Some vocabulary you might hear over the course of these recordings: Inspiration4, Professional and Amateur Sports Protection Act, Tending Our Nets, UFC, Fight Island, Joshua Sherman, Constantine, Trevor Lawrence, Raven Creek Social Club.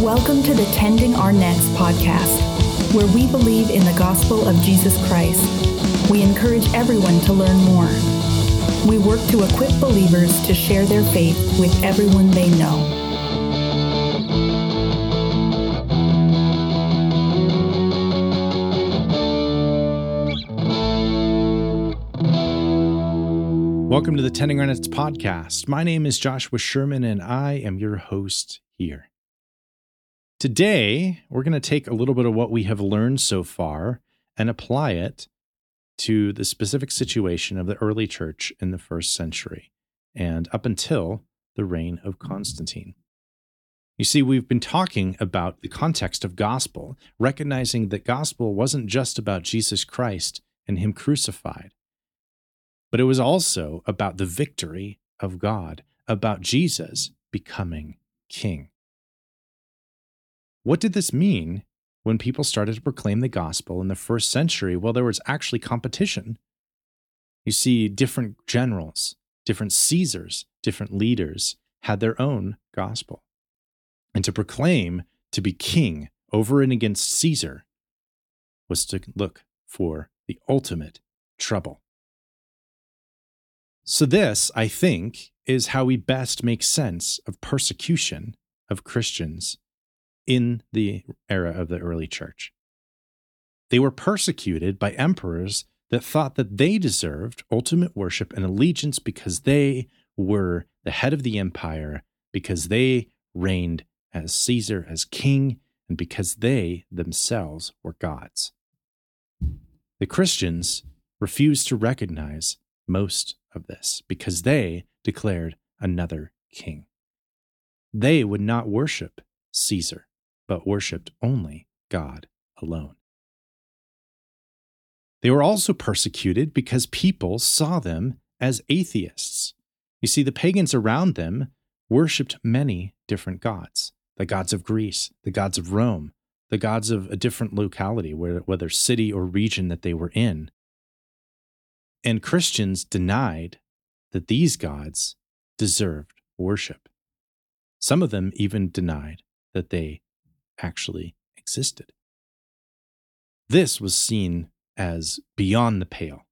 Welcome to the Tending Our Nets podcast, where we believe in the gospel of Jesus Christ. We encourage everyone to learn more. We work to equip believers to share their faith with everyone they know. Welcome to the Tending Our Nets podcast. My name is Joshua Sherman, and I am your host here. Today, we're going to take a little bit of what we have learned so far and apply it to the specific situation of the early church in the first century and up until the reign of Constantine. You see, we've been talking about the context of gospel, recognizing that gospel wasn't just about Jesus Christ and him crucified, but it was also about the victory of God, about Jesus becoming king. What did this mean when people started to proclaim the gospel in the first century? Well, there was actually competition. You see, different generals, different Caesars, different leaders had their own gospel. And to proclaim to be king over and against Caesar was to look for the ultimate trouble. So this, I think, is how we best make sense of persecution of Christians in the era of the early church. They were persecuted by emperors that thought that they deserved ultimate worship and allegiance because they were the head of the empire, because they reigned as Caesar, as king, and because they themselves were gods. The Christians refused to recognize most of this because they declared another king. They would not worship Caesar, but worshipped only God alone. They were also persecuted because people saw them as atheists. You see, the pagans around them worshipped many different gods, the gods of Greece, the gods of Rome, the gods of a different locality, whether city or region that they were in. And Christians denied that these gods deserved worship. Some of them even denied that they actually existed. This was seen as beyond the pale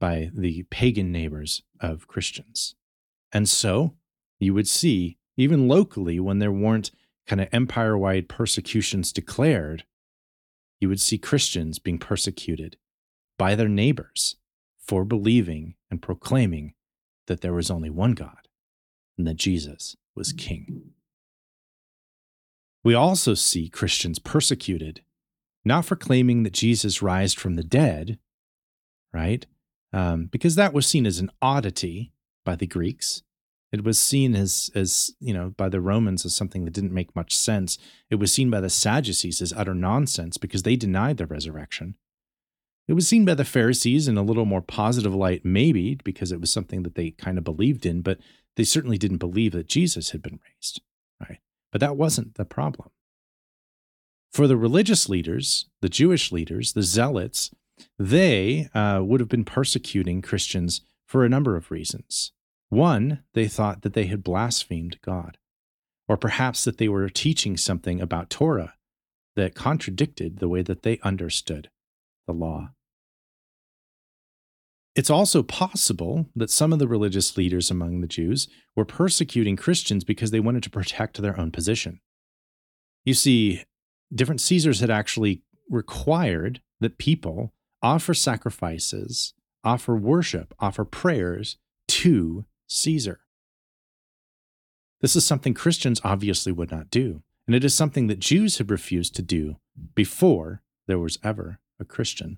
by the pagan neighbors of Christians. And so you would see, even locally, when there weren't kind of empire-wide persecutions declared, you would see Christians being persecuted by their neighbors for believing and proclaiming that there was only one God and that Jesus was king. We also see Christians persecuted, not for claiming that Jesus rose from the dead, right? Because that was seen as an oddity by the Greeks. It was seen as by the Romans as something that didn't make much sense. It was seen by the Sadducees as utter nonsense because they denied the resurrection. It was seen by the Pharisees in a little more positive light, maybe, because it was something that they kind of believed in, but they certainly didn't believe that Jesus had been raised, right? But that wasn't the problem. For the religious leaders, the Jewish leaders, the zealots, they would have been persecuting Christians for a number of reasons. One, they thought that they had blasphemed God, or perhaps that they were teaching something about Torah that contradicted the way that they understood the law. It's also possible that some of the religious leaders among the Jews were persecuting Christians because they wanted to protect their own position. You see, different Caesars had actually required that people offer sacrifices, offer worship, offer prayers to Caesar. This is something Christians obviously would not do, and it is something that Jews had refused to do before there was ever a Christian.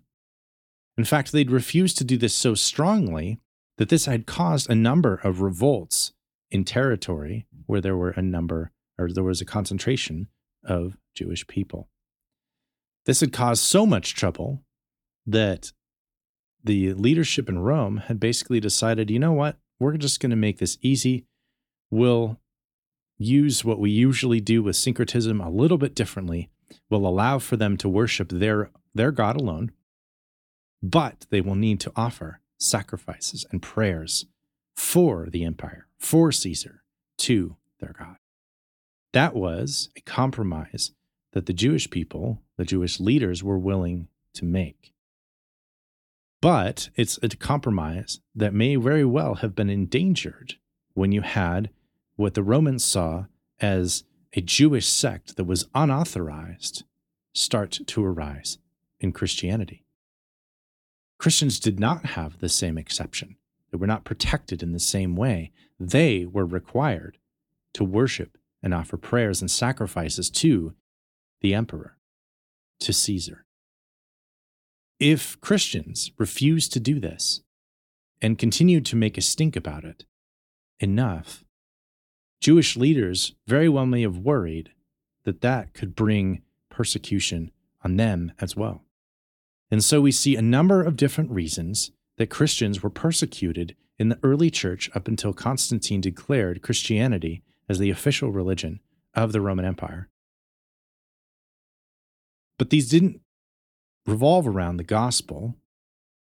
In fact, they'd refused to do this so strongly that this had caused a number of revolts in territory where there was a concentration of Jewish people. This had caused so much trouble that the leadership in Rome had basically decided, you know what, we're just going to make this easy. We'll use what we usually do with syncretism a little bit differently. We'll allow for them to worship their God alone, but they will need to offer sacrifices and prayers for the empire, for Caesar, to their God. That was a compromise that the Jewish people, the Jewish leaders, were willing to make. But it's a compromise that may very well have been endangered when you had what the Romans saw as a Jewish sect that was unauthorized start to arise in Christianity. Christians did not have the same exception. They were not protected in the same way. They were required to worship and offer prayers and sacrifices to the emperor, to Caesar. If Christians refused to do this and continued to make a stink about it enough, Jewish leaders very well may have worried that that could bring persecution on them as well. And so we see a number of different reasons that Christians were persecuted in the early church up until Constantine declared Christianity as the official religion of the Roman Empire. But these didn't revolve around the gospel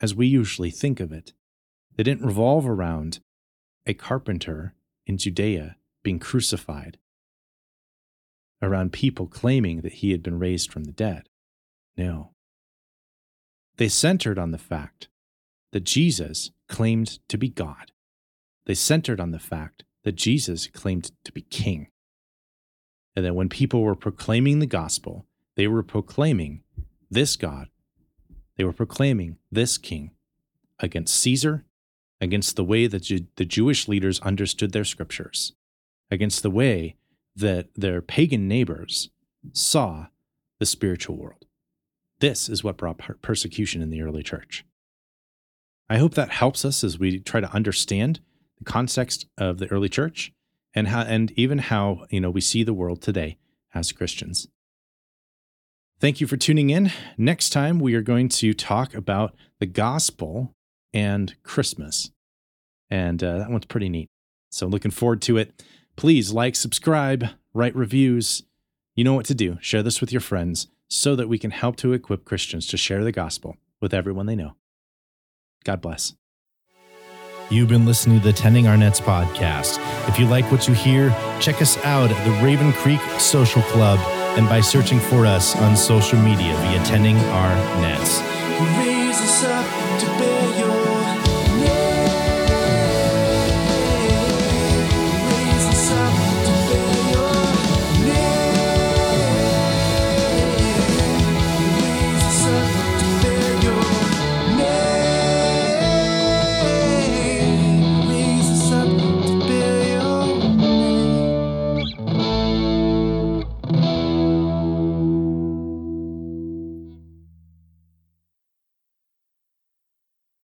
as we usually think of it. They didn't revolve around a carpenter in Judea being crucified, around people claiming that he had been raised from the dead. No. They centered on the fact that Jesus claimed to be God. They centered on the fact that Jesus claimed to be king. And that when people were proclaiming the gospel, they were proclaiming this God. They were proclaiming this king against Caesar, against the way that the Jewish leaders understood their scriptures, against the way that their pagan neighbors saw the spiritual world. This is what brought persecution in the early church. I hope that helps us as we try to understand the context of the early church and how, and even how, we see the world today as Christians. Thank you for tuning in. Next time, we are going to talk about the gospel and Christmas. And that one's pretty neat. So looking forward to it. Please like, subscribe, write reviews. You know what to do. Share this with your friends so that we can help to equip Christians to share the gospel with everyone they know. God bless. You've been listening to the Tending Our Nets podcast. If you like what you hear, check us out at the Raven Creek Social Club and by searching for us on social media via Tending Our Nets.